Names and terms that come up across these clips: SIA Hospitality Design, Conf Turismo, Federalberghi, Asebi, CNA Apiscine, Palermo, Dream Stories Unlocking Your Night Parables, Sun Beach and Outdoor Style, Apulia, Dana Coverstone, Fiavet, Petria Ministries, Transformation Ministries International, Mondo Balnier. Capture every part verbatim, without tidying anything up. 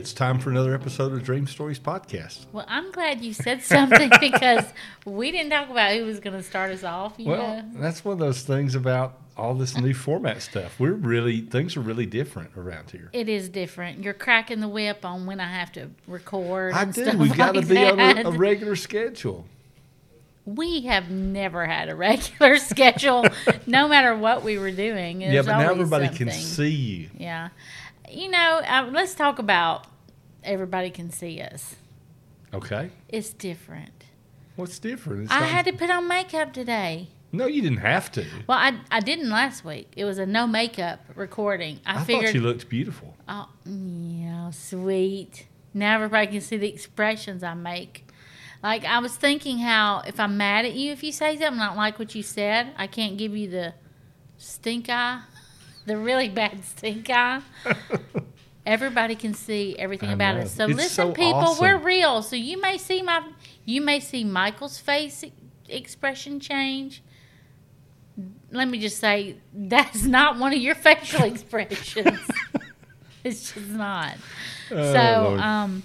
it's time for another episode of Dream Stories Podcast. Well, I'm glad you said something because we didn't talk about who was going to start us off. You well, know? That's one of those things about all this new format stuff. We're really, things are really different around here. It is different. You're cracking the whip on when I have to record. I and do. We've got to like be that. on a, a regular schedule. We have never had a regular schedule, no matter what we were doing. Yeah, but now everybody something. can see you. Yeah. You know, uh, let's talk about everybody can see us. Okay. It's different. What's different? It's I not... had to put on makeup today. No, you didn't have to. Well, I I didn't last week. It was a no makeup recording. I, I figured, thought you looked beautiful. Oh, yeah, sweet. Now everybody can see the expressions I make. Like, I was thinking how if I'm mad at you, if you say something, I don't like what you said, I can't give you the stink eye, the really bad stink eye. Everybody can see everything about us. So it's listen, so people, awesome. We're real. So you may see my, you may see Michael's face expression change. Let me just say, that's not one of your facial expressions. It's just not. Oh, so, Lord. um...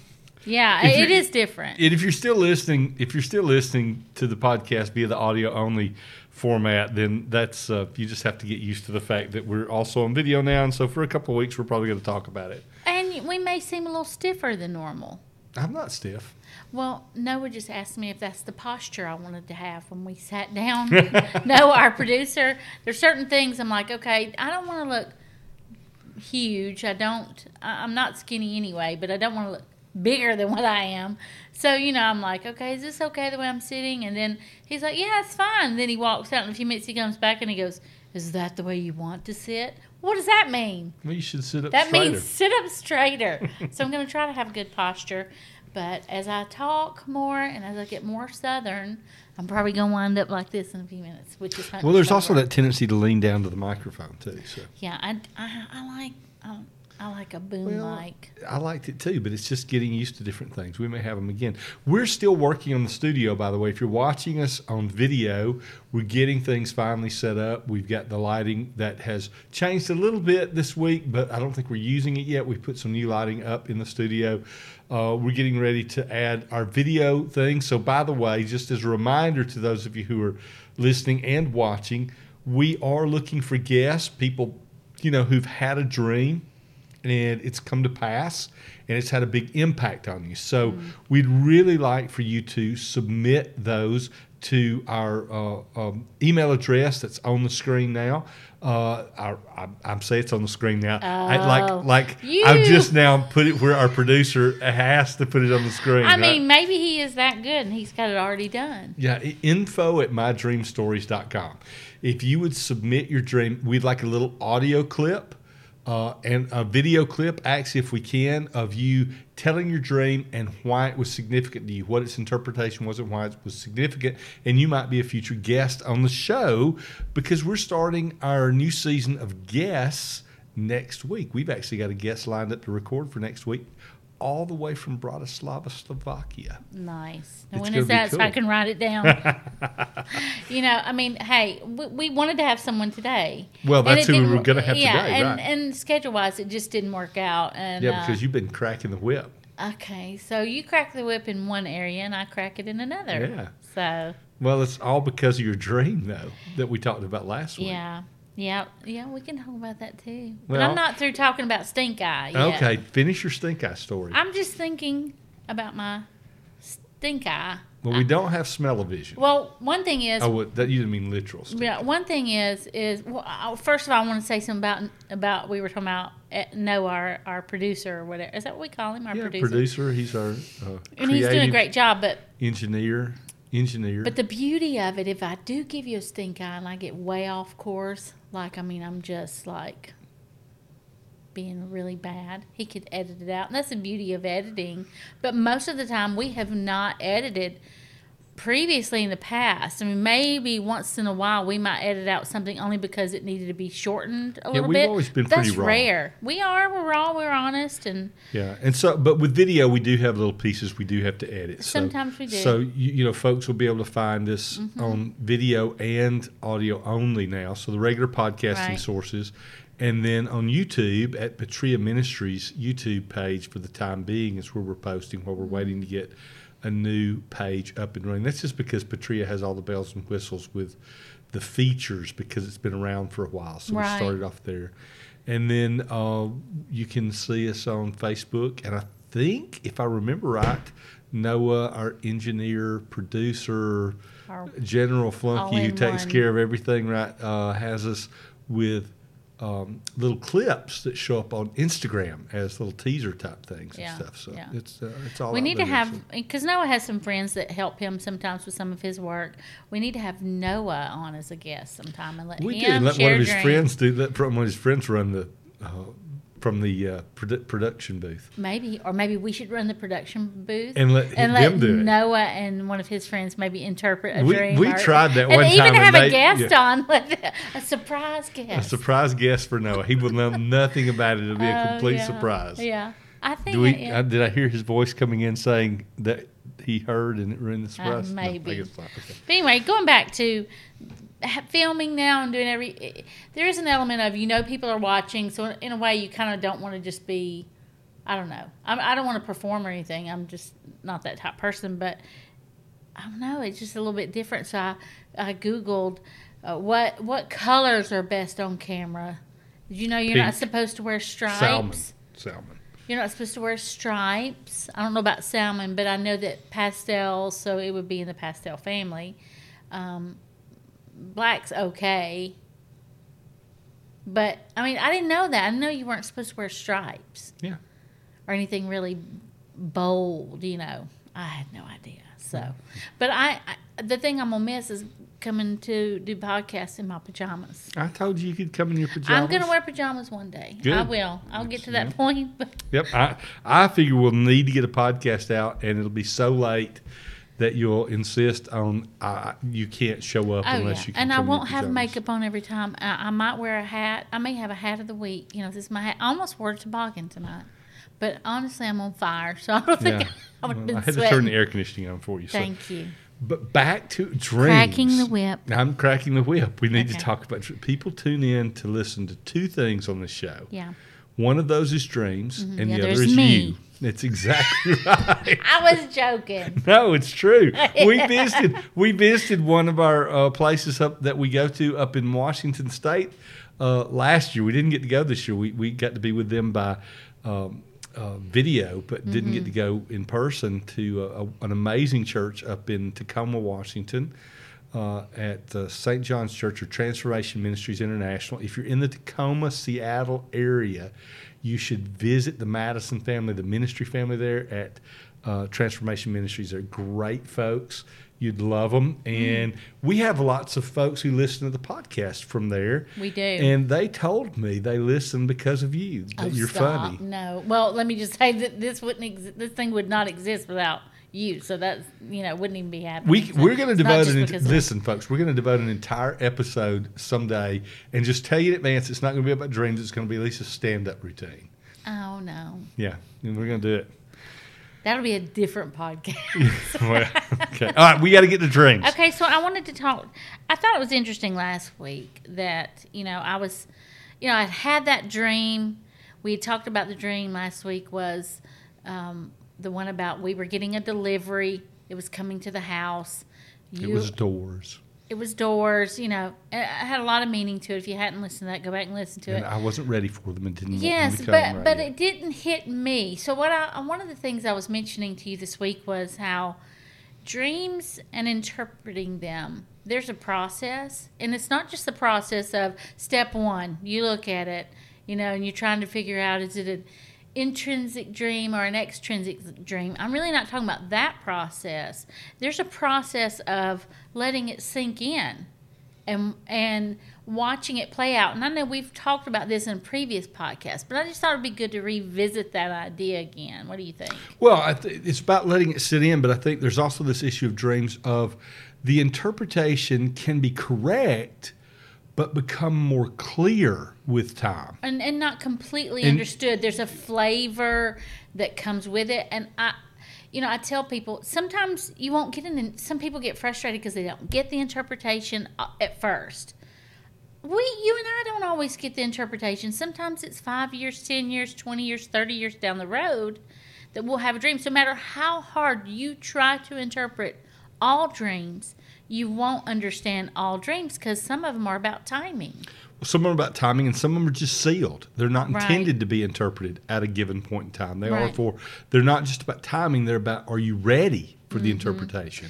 Yeah, it is different. And if you're still listening, if you're still listening to the podcast via the audio only format, then that's uh, you just have to get used to the fact that we're also on video now. And so for a couple of weeks, we're probably going to talk about it. And we may seem a little stiffer than normal. I'm not stiff. Well, Noah just asked me if that's the posture I wanted to have when we sat down. Noah, our producer, there's certain things I'm like, okay, I don't want to look huge. I don't. I'm not skinny anyway, but I don't want to look bigger than what I am. So, you know, I'm like, okay, is this okay the way I'm sitting? And then he's like, yeah, it's fine. And then he walks out, and in a few minutes he comes back and he goes, is that the way you want to sit? What does that mean? Well, you should sit up that straighter. That means sit up straighter. So I'm going to try to have good posture. But as I talk more and as I get more Southern, I'm probably going to wind up like this in a few minutes, which is well, there's also that tendency to lean down to the microphone, too. So. Yeah, I, I, I like... I, I like a boom well, mic. I liked it too, but it's just getting used to different things. We may have them again. We're still working on the studio, by the way. If you're watching us on video, we're getting things finally set up. We've got the lighting that has changed a little bit this week, but I don't think we're using it yet. We've put some new lighting up in the studio. Uh, we're getting ready to add our video thing. So, by the way, just as a reminder to those of you who are listening and watching, we are looking for guests, people, you know, who've had a dream. And it's come to pass, and it's had a big impact on you. So mm-hmm. we'd really like for you to submit those to our uh, um, email address that's on the screen now. Uh, our, I, I'm saying it's on the screen now. Oh, I, like like you. I've just now put it where our producer has to put it on the screen. I right? mean, maybe he is that good, and he's got it already done. Yeah, info at my dream stories dot com. If you would submit your dream, we'd like a little audio clip. Uh, and a video clip, actually, if we can, of you telling your dream and why it was significant to you, what its interpretation was and why it was significant. And you might be a future guest on the show because we're starting our new season of guests next week. We've actually got a guest lined up to record for next week all the way from Bratislava, Slovakia. Nice. Now, when is that cool. So I can write it down? You know, I mean, hey, we, we wanted to have someone today. Well, that's who we were going to have yeah, today, and, right? And schedule-wise, it just didn't work out. And yeah, because uh, you've been cracking the whip. Okay, so you crack the whip in one area, and I crack it in another. Yeah. So. Well, it's all because of your dream, though, that we talked about last week. Yeah. Yeah, yeah, we can talk about that too. Well, but I'm not through talking about stink eye yet. Okay, finish your stink eye story. I'm just thinking about my stink eye. Well, we don't have smell-o-vision. Well, one thing is... Oh, well, that, you didn't mean literal stink eye. Yeah, one thing is, is well, I, first of all, I want to say something about, about we were talking about Noah, our, our producer or whatever. Is that what we call him, our yeah, producer? Yeah, producer. He's our uh, creative and he's doing a great job, but... Engineer. Engineer. But the beauty of it, if I do give you a stink eye and I get way off course, like, I mean, I'm just, like, being really bad. He could edit it out. And that's the beauty of editing. But most of the time, we have not edited previously in the past. I mean, maybe once in a while, we might edit out something only because it needed to be shortened a yeah, little bit. Yeah, we've always been that's pretty raw. That's rare. We are. We're raw. We're honest. And yeah. And so, but with video, we do have little pieces we do have to edit. Sometimes so, we do. So, you, you know, folks will be able to find this mm-hmm. on video and audio only now. So the regular podcasting right. sources. And then on YouTube at Petria Ministries YouTube page for the time being is where we're posting while we're waiting to get a new page up and running. That's just because Petria has all the bells and whistles with the features because it's been around for a while. So right. we started off there. And then uh, you can see us on Facebook. And I think, if I remember right, Noah, our engineer, producer, our general flunky who takes one. care of everything, right, uh, has us with um, little clips that show up on Instagram as little teaser type things yeah. and stuff. So yeah. it's uh, it's all we need to have, because Noah has some friends that help him sometimes with some of his work. We need to have Noah on as a guest sometime and let we him do. And let share one of his friends do that. From one of his friends run the. Uh, From the uh, produ- production booth, maybe, or maybe we should run the production booth and let, and let do Noah it. and one of his friends maybe interpret a we, dream. We or, tried that one and time, and even have and a they, guest yeah. on, with a surprise guest, a surprise guest for Noah. He will know nothing about it. It'll be oh, a complete yeah. surprise. Yeah, I think. Do we, it, I, did I hear his voice coming in saying that he heard and it ruined the surprise? Uh, maybe. No, okay. But anyway, going back to. Filming now and doing every there is an element of you know people are watching, so in a way you kind of don't want to just be I don't know I, I don't want to perform or anything. I'm just not that type of person, but I don't know, it's just a little bit different. So I, I googled uh, what what colors are best on camera. Did you know you're Pink. not supposed to wear stripes? Salmon salmon You're not supposed to wear stripes. I don't know about salmon, but I know that pastels, so it would be in the pastel family. um Black's okay, but I mean, I didn't know that. I didn't know you weren't supposed to wear stripes, yeah, or anything really bold. You know, I had no idea. So, but I, I the thing I'm gonna miss is coming to do podcasts in my pajamas. I told you you could come in your pajamas. I'm gonna wear pajamas one day. Good. I will. I'll yes, get to that yeah. point. Yep. I I figure we'll need to get a podcast out, and it'll be so late. That you'll insist on, uh, you can't show up oh, unless yeah. you can. And I won't have makeup on every time. I, I might wear a hat. I may have a hat of the week. You know, this is my hat. I almost wore a toboggan tonight. But honestly, I'm on fire, so I don't think yeah. I would have been sweating. I had sweating. to turn the air conditioning on for you. Thank so. you. But back to dreams. Cracking the whip. I'm cracking the whip. We need okay. to talk about people tune in to listen to two things on the show. Yeah. One of those is dreams, mm-hmm. and yeah, the other is me. you. That's exactly right. I was joking. No, it's true. We visited we visited one of our uh, places up that we go to up in Washington State uh, last year. We didn't get to go this year. We we got to be with them by um, uh, video, but mm-hmm. didn't get to go in person to uh, a, an amazing church up in Tacoma, Washington, uh, at uh, Saint John's Church or Transformation Ministries International. If you're in the Tacoma, Seattle area, you should visit the Madison family, the ministry family there at uh, Transformation Ministries. They're great folks. You'd love them. And mm. we have lots of folks who listen to the podcast from there. We do. And they told me they listen because of you, that oh, you're stop. funny. No. Well, let me just say that this wouldn't ex- this thing would not exist without you. So that's, you know, wouldn't even be happening. We, so we're going to devote an ent- listen, folks, we're going to devote an entire episode someday and just tell you in advance it's not going to be about dreams. It's going to be at least a stand-up routine. Oh, no. Yeah, and we're going to do it. That'll be a different podcast. Well, okay. All right, we got to get to dreams. Okay, so I wanted to talk. I thought it was interesting last week that, you know, I was, you know, I had that dream. We had talked about the dream last week was, um, the one about we were getting a delivery. It was coming to the house. You, it was doors. It was doors, you know. It had a lot of meaning to it. If you hadn't listened to that, go back and listen to and it. I wasn't ready for them and didn't yes, want them to come. Yes, but, right but it didn't hit me. So what I, one of the things I was mentioning to you this week was how dreams and interpreting them, there's a process. And it's not just the process of step one. You look at it, you know, and you're trying to figure out is it a intrinsic dream or an extrinsic dream. I'm really not talking about that process. There's a process of letting it sink in and and watching it play out. And I know we've talked about this in previous podcasts, but I just thought it'd be good to revisit that idea again. What do you think? Well, I th- it's about letting it sit in, but I think there's also this issue of dreams of the interpretation can be correct, but become more clear with time. And and not completely and, understood. There's a flavor that comes with it. And I, you know, I tell people, sometimes you won't get in, and some people get frustrated because they don't get the interpretation at first. we, you and I don't always get the interpretation. Sometimes it's five years, ten years, twenty years, thirty years down the road that we'll have a dream. So no matter how hard you try to interpret all dreams, you won't understand all dreams because some of them are about timing. Well, some of them are about timing, and some of them are just sealed. They're not intended right. to be interpreted at a given point in time. They right. are for, they're not just about timing. They're about, are you ready for mm-hmm. the interpretation?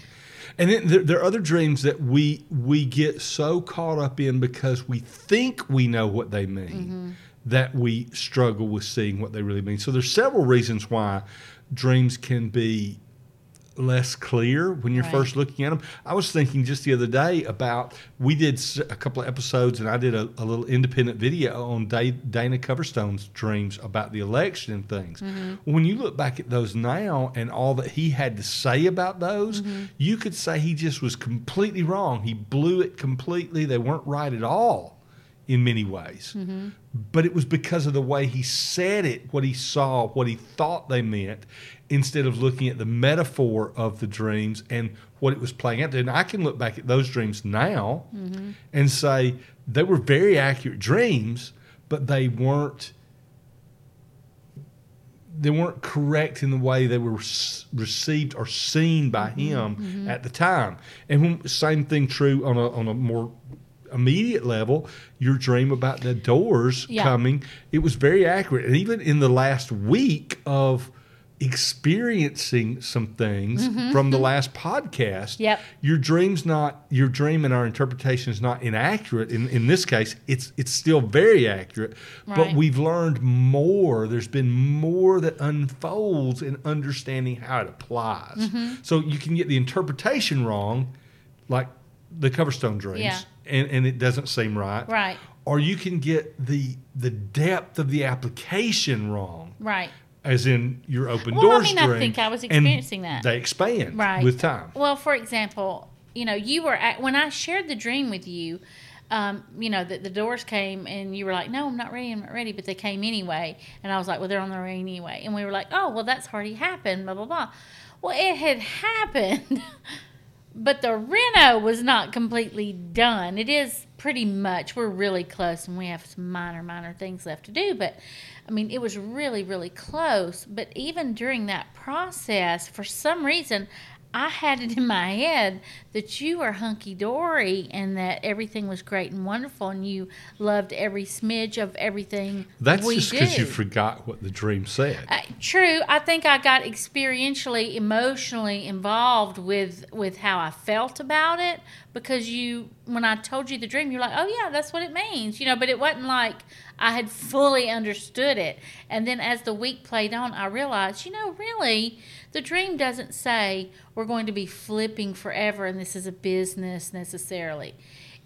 And then there, there are other dreams that we we get so caught up in because we think we know what they mean mm-hmm. that we struggle with seeing what they really mean. So there's several reasons why dreams can be less clear when you're right. first looking at them. I was thinking just the other day about, we did a couple of episodes and I did a, a little independent video on Day, Dana Coverstone's dreams about the election and things. Mm-hmm. When you look back at those now and all that he had to say about those, mm-hmm. you could say he just was completely wrong. He blew it completely. They weren't right at all in many ways. Mm-hmm. But it was because of the way he said it, what he saw, what he thought they meant, instead of looking at the metaphor of the dreams and what it was playing out to. And I can look back at those dreams now mm-hmm. and say they were very accurate dreams, but they weren't they weren't correct in the way they were received or seen by mm-hmm. him mm-hmm. at the time. And when, same thing true on a on a more immediate level, your dream about the doors yeah. coming, it was very accurate. And even in the last week of experiencing some things mm-hmm. from the last podcast, yep. your dream's not your dream, and our interpretation is not inaccurate. In in this case, it's it's still very accurate, right. but we've learned more. There's been more that unfolds in understanding how it applies. Mm-hmm. So you can get the interpretation wrong, like the Coverstone dreams, yeah. and and it doesn't seem right. Right. Or you can get the the depth of the application wrong. Right. As in your open well, doors dream. Well, I mean, I think I was experiencing that. They expand right. with time. Well, for example, you know, you were at, when I shared the dream with you, um, you know, that the doors came and you were like, no, I'm not ready, I'm not ready. But they came anyway. And I was like, well, they're on their way anyway. And we were like, oh, well, that's already happened, blah, blah, blah. Well, it had happened, but the reno was not completely done. It is pretty much, we're really close and we have some minor, minor things left to do. But I mean, it was really, really close. But even during that process, for some reason, I had it in my head that you were hunky-dory and that everything was great and wonderful and you loved every smidge of everything That's we just because you forgot what the dream said. Uh, true. I think I got experientially, emotionally involved with, with how I felt about it because you, when I told you the dream, you're like, oh, yeah, that's what it means. You know, but it wasn't like I had fully understood it. And then as the week played on, I realized, you know, really, the dream doesn't say we're going to be flipping forever and this is a business necessarily.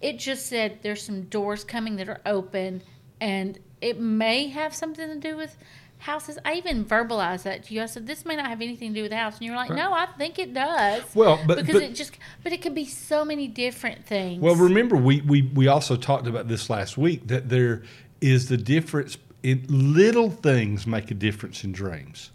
It just said there's some doors coming that are open, and it may have something to do with houses. I even verbalized that to you. I said, this may not have anything to do with the house. And you were like, right. no, I think it does. Well, but, because but, it just, but it could be so many different things. Well, remember, we, we, we also talked about this last week, that there is the difference. It, little things make a difference in dreams.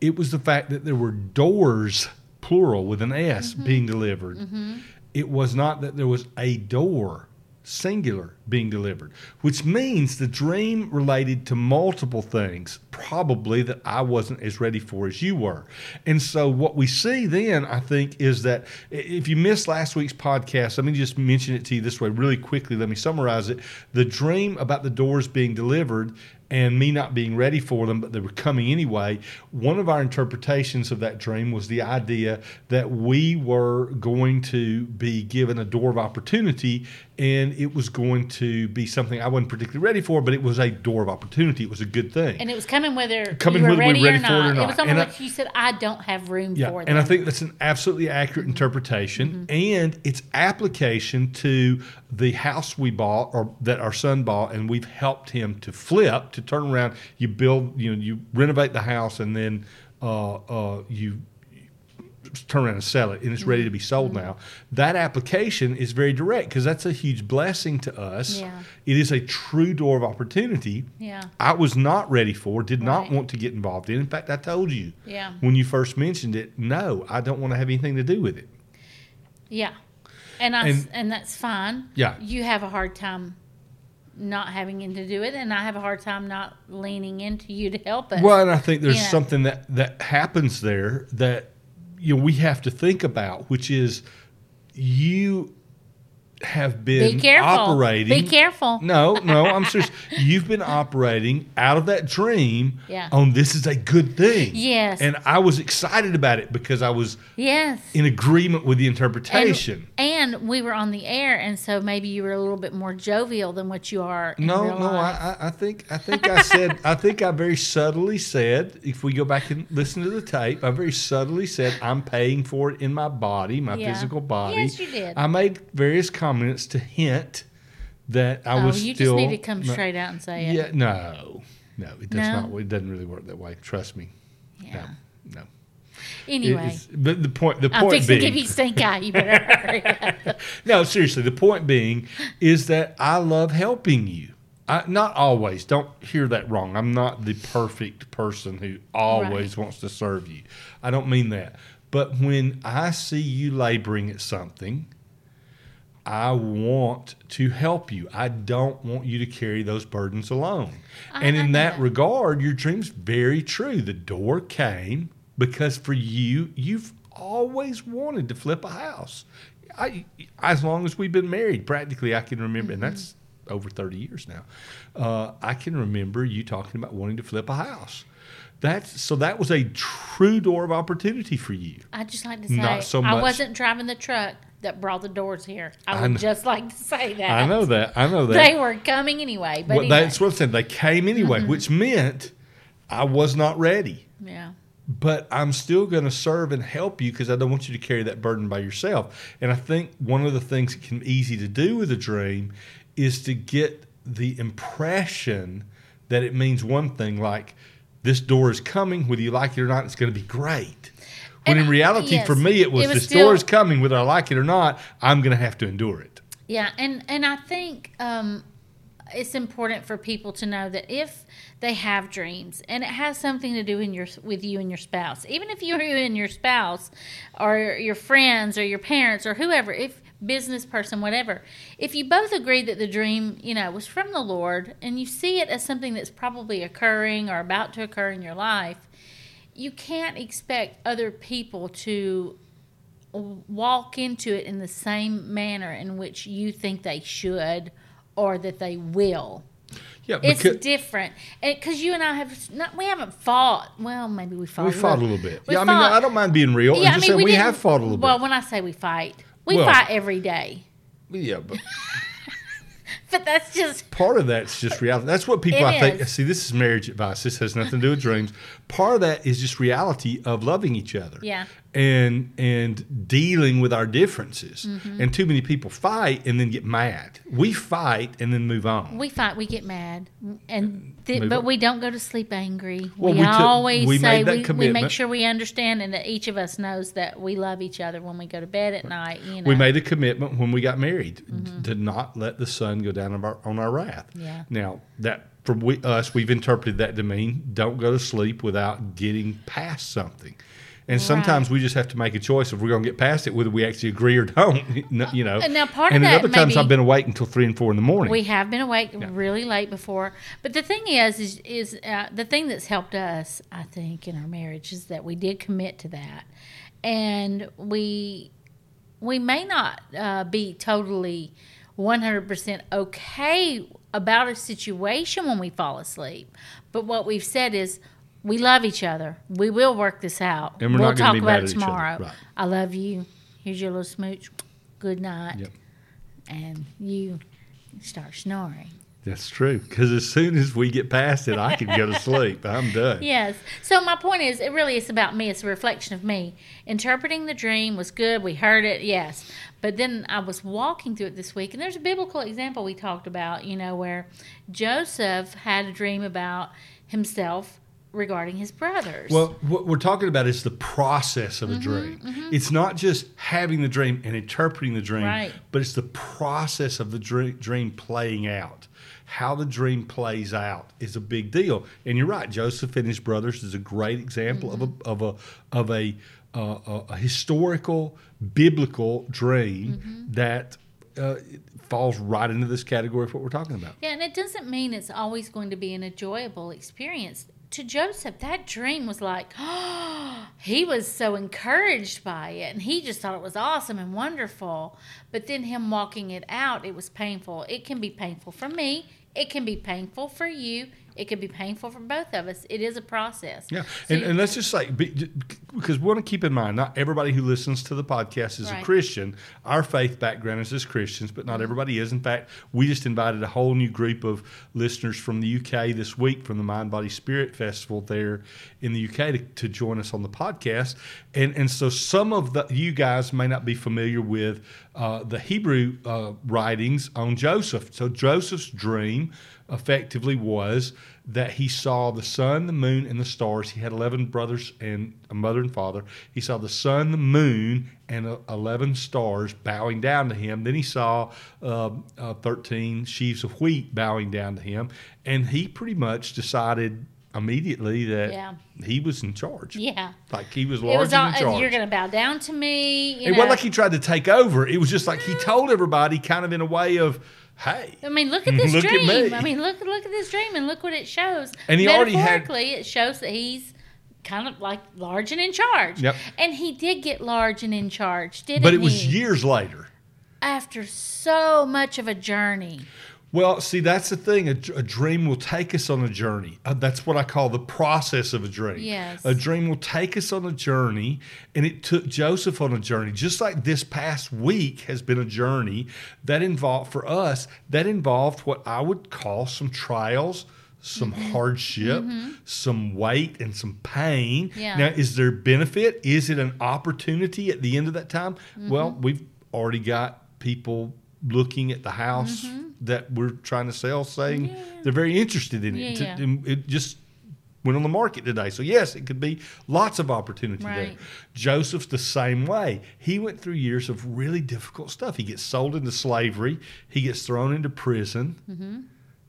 It was the fact that there were doors, plural, with an S, mm-hmm. being delivered. Mm-hmm. It was not that there was a door, singular, being delivered, which means the dream related to multiple things, probably, that I wasn't as ready for as you were. And so what we see then, I think, is that if you missed last week's podcast, let me just mention it to you this way really quickly. Let me summarize it. The dream about the doors being delivered and me not being ready for them, but they were coming anyway. One of our interpretations of that dream was the idea that we were going to be given a door of opportunity, and it was going to be something I wasn't particularly ready for, but it was a door of opportunity. It was a good thing. And it was coming whether coming you were whether ready, we were ready or, not. For it or not. It was almost and like I, you said, I don't have room yeah, for that. And I think that's an absolutely accurate interpretation, mm-hmm. and its application to the house we bought, or that our son bought, and we've helped him to flip, to turn around, you build, you know, you renovate the house, and then uh, uh, you, you turn around and sell it, and it's mm-hmm. ready to be sold mm-hmm. now. That application is very direct because that's a huge blessing to us. Yeah. It is a true door of opportunity. Yeah. I was not ready for, did right. not want to get involved in. In fact, I told you yeah. when you first mentioned it, no, I don't want to have anything to do with it. Yeah, and I, and, and that's fine. Yeah, you have a hard time not having anything to do with it, and I have a hard time not leaning into you to help us. Well, and I think there's you know. something that, that happens there that you know we have to think about, which is you have been Be careful. operating. Be careful. No, no, I'm serious. You've been operating out of that dream yeah. on this is a good thing. Yes. And I was excited about it because I was yes. in agreement with the interpretation. And, and we were on the air, and so maybe you were a little bit more jovial than what you are in No, real no, life. I, I think I think I said, I think I very subtly said, if we go back and listen to the tape, I very subtly said, I'm paying for it in my body, my yeah. physical body. Yes, you did. I made various comments. Minutes to hint that I oh, was you still. You just need to come no, straight out and say it. Yeah, no, no, it does no? not. It doesn't really work that way. Trust me. Yeah. No, no. Anyway, it, but the point, the I'm point being, I'm fixing to give you stink eye. You better hurry up. No, seriously, the point being is that I love helping you. I, not always. Don't hear that wrong. I'm not the perfect person who always right. wants to serve you. I don't mean that. But when I see you laboring at something, I want to help you. I don't want you to carry those burdens alone. I and in that, that regard, your dream's very true. The door came because for you, you've always wanted to flip a house. I, as long as we've been married, practically, I can remember, mm-hmm. and that's over thirty years now, uh, I can remember you talking about wanting to flip a house. That's, so that was a true door of opportunity for you. I just like to say, Not so much, I wasn't driving the truck that brought the doors here. I would I just like to say that. I know that. I know that. They were coming anyway. But well, anyway. That's what I'm saying. They came anyway, mm-hmm. which meant I was not ready. Yeah. But I'm still going to serve and help you because I don't want you to carry that burden by yourself. And I think one of the things that can be easy to do with a dream is to get the impression that it means one thing, like this door is coming, whether you like it or not, it's going to be great. When and in reality, I, yes, for me, it was, it was this still, door is coming, whether I like it or not, I'm going to have to endure it. Yeah, and, and I think um, it's important for people to know that if they have dreams, and it has something to do in your, with you and your spouse, even if you and your spouse or your friends or your parents or whoever, if business person, whatever, if you both agree that the dream, you know, was from the Lord and you see it as something that's probably occurring or about to occur in your life, you can't expect other people to walk into it in the same manner in which you think they should or that they will. Yeah, it's different because you and I have not. We haven't fought. Well, maybe we fought. We a fought little. a little bit. We yeah, fought. I mean, no, I don't mind being real. Yeah, I'm just I mean, saying we, we have fought a little well, bit. Well, when I say we fight, we well, fight every day. Yeah, but. But that's just... Part of that's just reality. That's what people, I think... See, this is marriage advice. This has nothing to do with dreams. Part of that is just reality of loving each other. Yeah. And and dealing with our differences. Mm-hmm. And too many people fight and then get mad. We fight and then move on. We fight. We get mad. and th- But on. we don't go to sleep angry. Well, we, we always we say we, we make sure we understand and that each of us knows that we love each other when we go to bed at night. You know. We made a commitment when we got married mm-hmm. to not let the sun go down on our, on our wrath. Yeah. Now, that... For we, us, we've interpreted that to mean don't go to sleep without getting past something. And right. sometimes we just have to make a choice if we're going to get past it, whether we actually agree or don't. You know. Now, part and of that other times I've been awake until three and four in the morning. We have been awake yeah. really late before. But the thing is, is, is uh, the thing that's helped us, I think, in our marriage is that we did commit to that. And we, we may not uh, be totally one hundred percent okay about a situation when we fall asleep. But what we've said is we love each other. We will work this out. And we're we'll not talk be about mad it tomorrow. Right. I love you. Here's your little smooch. Good night. Yep. And you start snoring. That's true. Because as soon as we get past it, I can go to sleep. I'm done. Yes. So my point is, it really is about me. It's a reflection of me. Interpreting the dream was good. We heard it. Yes. But then I was walking through it this week, and there's a biblical example we talked about, you know, where Joseph had a dream about himself regarding his brothers. Well, what we're talking about is the process of a mm-hmm, dream. Mm-hmm. It's not just having the dream and interpreting the dream, right. but it's the process of the dream playing out. How the dream plays out is a big deal. And you're right, Joseph and his brothers is a great example mm-hmm. of a of a of a, uh, a historical biblical dream mm-hmm. that uh, it falls right into this category of what we're talking about. Yeah, and it doesn't mean it's always going to be an enjoyable experience. To Joseph, that dream was like, oh, he was so encouraged by it, and he just thought it was awesome and wonderful. But then him walking it out, it was painful. It can be painful for me. It can be painful for you. It can be painful for both of us. It is a process. Yeah, so and, and let's just like, be, because we want to keep in mind, not everybody who listens to the podcast is right. a Christian. Our faith background is as Christians, but not everybody is. In fact, we just invited a whole new group of listeners from the U K this week from the Mind, Body, Spirit Festival there in the U K to, to join us on the podcast. And and so some of the, you guys may not be familiar with uh, the Hebrew uh, writings on Joseph. So Joseph's dream effectively was that he saw the sun, the moon, and the stars. He had eleven brothers and a mother and father. He saw the sun, the moon, and eleven stars bowing down to him. Then he saw uh, uh, thirteen sheaves of wheat bowing down to him. And he pretty much decided immediately that yeah. he was in charge. Yeah. Like he was largely it was all, in charge. You're going to bow down to me. You it know. wasn't like he tried to take over. It was just like he told everybody kind of in a way of, hey, I mean, look at this look dream. At I mean, look look at this dream and look what it shows. And he already had. It shows that he's kind of like large and in charge. Yep. And he did get large and in charge, didn't he? But it was he? years later. After so much of a journey. Well, see, that's the thing. A, a dream will take us on a journey. Uh, that's what I call the process of a dream. Yes. A dream will take us on a journey, and it took Joseph on a journey. Just like this past week has been a journey that involved, for us, that involved what I would call some trials, some mm-hmm. hardship, mm-hmm. some weight, and some pain. Yeah. Now, is there benefit? Is it an opportunity at the end of that time? Mm-hmm. Well, we've already got people looking at the house mm-hmm. that we're trying to sell, saying yeah. they're very interested in it. Yeah, yeah. It just went on the market today. So, yes, it could be lots of opportunity right. there. Joseph's the same way. He went through years of really difficult stuff. He gets sold into slavery. He gets thrown into prison. Mm-hmm.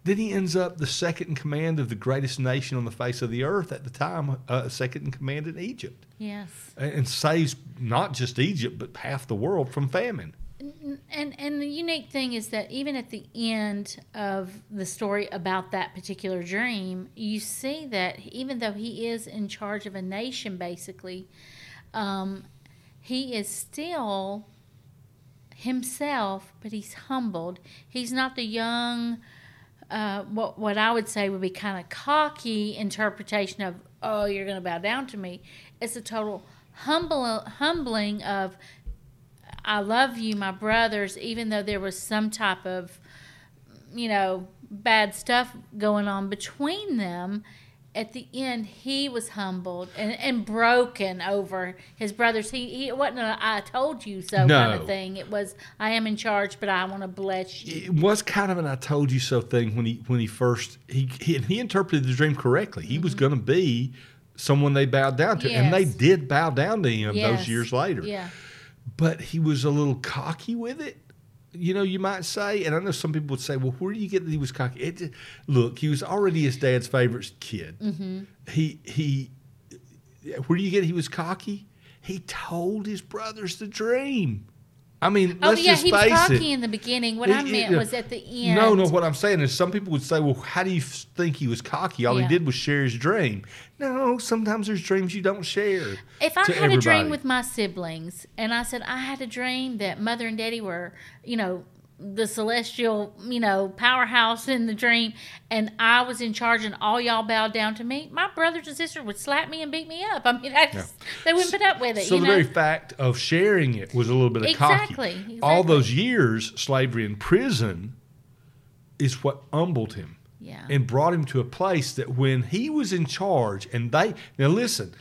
Then he ends up the second in command of the greatest nation on the face of the earth at the time, uh, second in command in Egypt. Yes. And, and saves not just Egypt, but half the world from famine. And and the unique thing is that even at the end of the story about that particular dream, you see that even though he is in charge of a nation, basically, um, he is still himself, but he's humbled. He's not the young, uh, what, what I would say would be kind of cocky interpretation of, oh, you're going to bow down to me. It's a total humble humbling of, I love you, my brothers, even though there was some type of, you know, bad stuff going on between them. At the end, he was humbled and, and broken over his brothers. He, he it wasn't a I told you so no. kind of thing. It was, I am in charge, but I want to bless you. It was kind of an I told you so thing when he when he first, he, he, he interpreted the dream correctly. He mm-hmm. was going to be someone they bowed down to. Yes. And they did bow down to him yes. those years later. Yeah. But he was a little cocky with it, you know, you might say. And I know some people would say, well, where do you get that he was cocky? It, look, he was already his dad's favorite kid. Mm-hmm. He, he, where do you get he was cocky? He told his brothers the dream. I mean, oh, let's yeah, just face it. Oh, yeah, he was cocky it. in the beginning. What it, I meant it, was at the end. No, no, what I'm saying is some people would say, well, how do you think he was cocky? All yeah. he did was share his dream. No, sometimes there's dreams you don't share. If I had everybody. a dream with my siblings, and I said, I had a dream that Mother and Daddy were, you know, the celestial, you know, powerhouse in the dream, and I was in charge and all y'all bowed down to me, my brothers and sisters would slap me and beat me up. I mean, I just, yeah. they wouldn't put up with it. So you the know? very fact of sharing it was a little bit of exactly, cocky. Exactly. All those years, slavery and prison is what humbled him yeah. and brought him to a place that when he was in charge and they, now listen,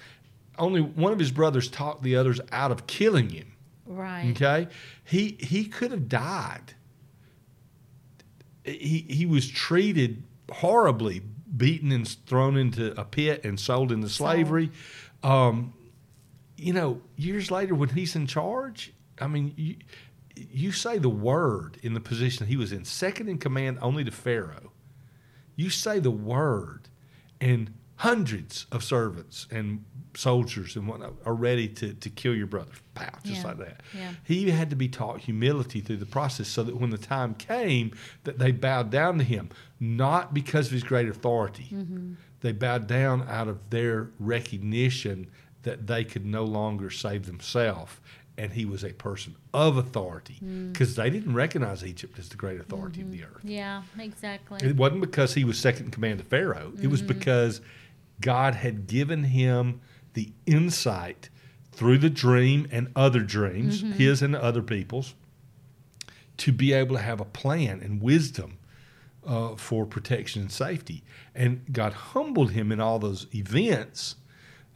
only one of his brothers talked the others out of killing him. Right. Okay? He, he could have died. He he was treated horribly, beaten and thrown into a pit and sold into slavery. Um, you know, years later when he's in charge, I mean, you, you say the word in the position he was in, second in command only to Pharaoh. You say the word and hundreds of servants and soldiers and whatnot are ready to, to kill your brother. Pow, just yeah. like that. Yeah. He had to be taught humility through the process so that when the time came that they bowed down to him, not because of his great authority. Mm-hmm. They bowed down out of their recognition that they could no longer save themselves. And he was a person of authority because mm. they didn't recognize Egypt as the great authority mm-hmm. of the earth. Yeah, exactly. It wasn't because he was second in command to Pharaoh. Mm-hmm. It was because God had given him the insight through the dream and other dreams, mm-hmm. his and other people's, to be able to have a plan and wisdom uh, for protection and safety. And God humbled him in all those events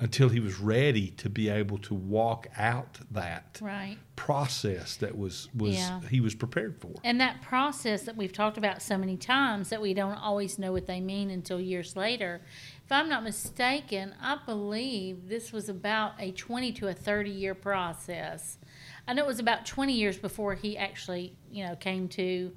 until he was ready to be able to walk out that right. process that was, was yeah. he was prepared for. And that process that we've talked about so many times that we don't always know what they mean until years later. If I'm not mistaken, I believe this was about a twenty to a thirty-year process. I know it was about twenty years before he actually, you know, came to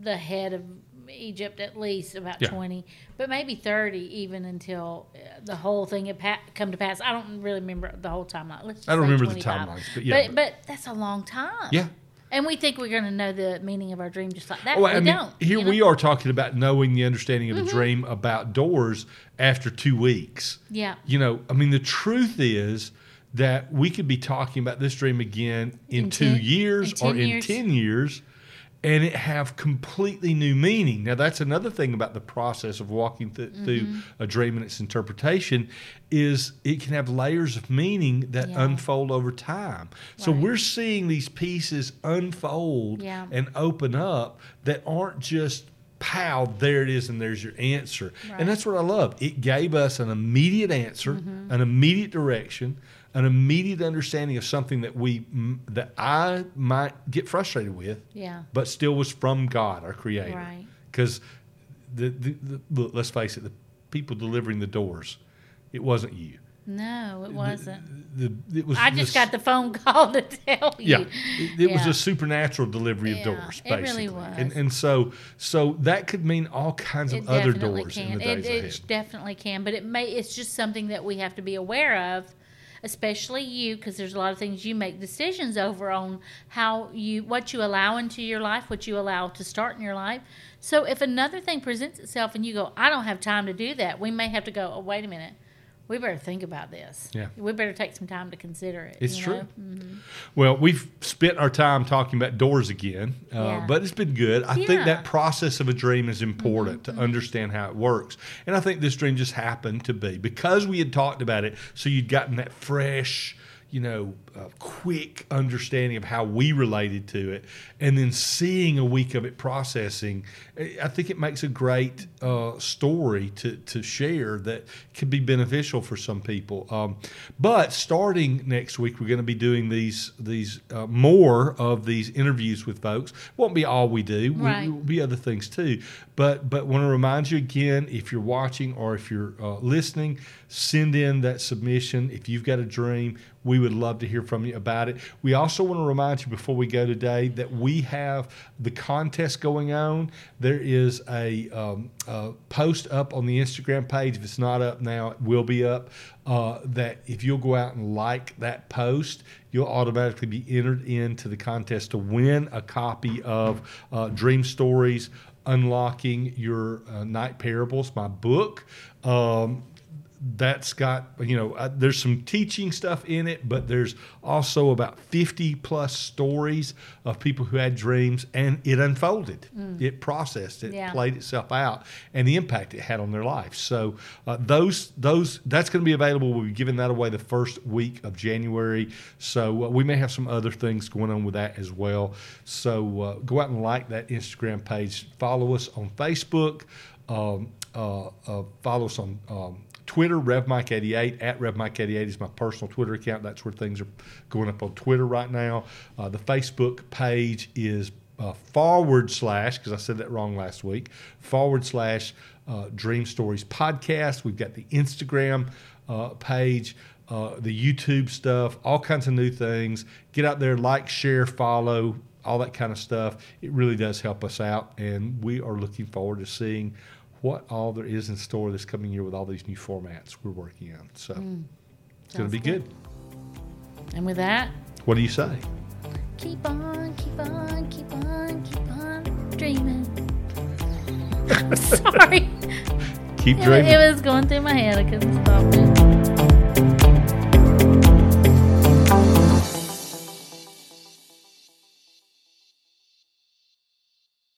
the head of Egypt, at least about yeah. twenty, but maybe thirty even until the whole thing had pa- come to pass. I don't really remember the whole timeline. Let's I don't remember twenty-five. The timelines, but yeah. But, but that's a long time. Yeah. And we think we're going to know the meaning of our dream just like that. Well, we I mean, don't. Here you know? We are talking about knowing the understanding of mm-hmm. a dream about doors after two weeks. Yeah. You know, I mean, the truth is that we could be talking about this dream again in, in two ten, years in or years. in ten years. And it have completely new meaning. Now, that's another thing about the process of walking th- mm-hmm. through a dream and its interpretation is it can have layers of meaning that yeah. unfold over time. Right. So we're seeing these pieces unfold yeah. and open up that aren't just, pow, there it is and there's your answer. Right. And that's what I love. It gave us an immediate answer, mm-hmm. an immediate direction, an immediate understanding of something that we that I might get frustrated with, yeah. but still was from God, our Creator. Right. Because the, the, the look, let's face it, the people delivering the doors, it wasn't you. No, it wasn't. The, the, it was I just the, got the phone call to tell you. Yeah, it, it yeah. was a supernatural delivery of yeah, doors, basically. It really was. And, and so, so that could mean all kinds it of other doors can. in the days it, ahead. It definitely can, but it may. It's just something that we have to be aware of. Especially you, because there's a lot of things you make decisions over on how you, what you allow into your life, what you allow to start in your life. So if another thing presents itself and you go, I don't have time to do that, we may have to go, oh, wait a minute, we better think about this. Yeah. We better take some time to consider it. It's you know? true. Mm-hmm. Well, we've spent our time talking about doors again, uh, yeah. but it's been good. I yeah. think that process of a dream is important mm-hmm. to understand how it works. And I think this dream just happened to be, because we had talked about it, so you'd gotten that fresh, you know, uh, quick understanding of how we related to it, and then seeing a week of it processing. I think it makes a great uh, story to, to share that could be beneficial for some people. Um, but starting next week, we're going to be doing these these uh, more of these interviews with folks. Won't be all we do. Right. We, we'll be other things too. But but want to remind you again, if you're watching or if you're uh, listening, send in that submission. If you've got a dream, we would love to hear from you about it. We also want to remind you before we go today that we have the contest going on. There is a, um, a post up on the Instagram page. If it's not up now, it will be up. Uh, that if you'll go out and like that post, you'll automatically be entered into the contest to win a copy of uh, Dream Stories Unlocking Your uh, Night Parables, my book. Um, That's got, you know, uh, there's some teaching stuff in it, but there's also about fifty plus stories of people who had dreams, and it unfolded. Mm. It processed. It yeah. played itself out, and the impact it had on their life. So uh, those, those that's going to be available. We'll be giving that away the first week of January. So uh, we may have some other things going on with that as well. So uh, go out and like that Instagram page. Follow us on Facebook. Um, uh, uh, follow us on um Twitter, RevMike eighty-eight, at RevMike eighty-eight is my personal Twitter account. That's where things are going up on Twitter right now. Uh, the Facebook page is uh, forward slash, because I said that wrong last week, forward slash uh, Dream Stories Podcast. We've got the Instagram uh, page, uh, the YouTube stuff, all kinds of new things. Get out there, like, share, follow, all that kind of stuff. It really does help us out, and we are looking forward to seeing what all there is in store this coming year with all these new formats we're working on. So mm, it's going to be good. good. And with that, what do you say? Keep on, keep on, keep on, keep on dreaming. I'm sorry. Keep dreaming. It, it was going through my head. I couldn't stop it.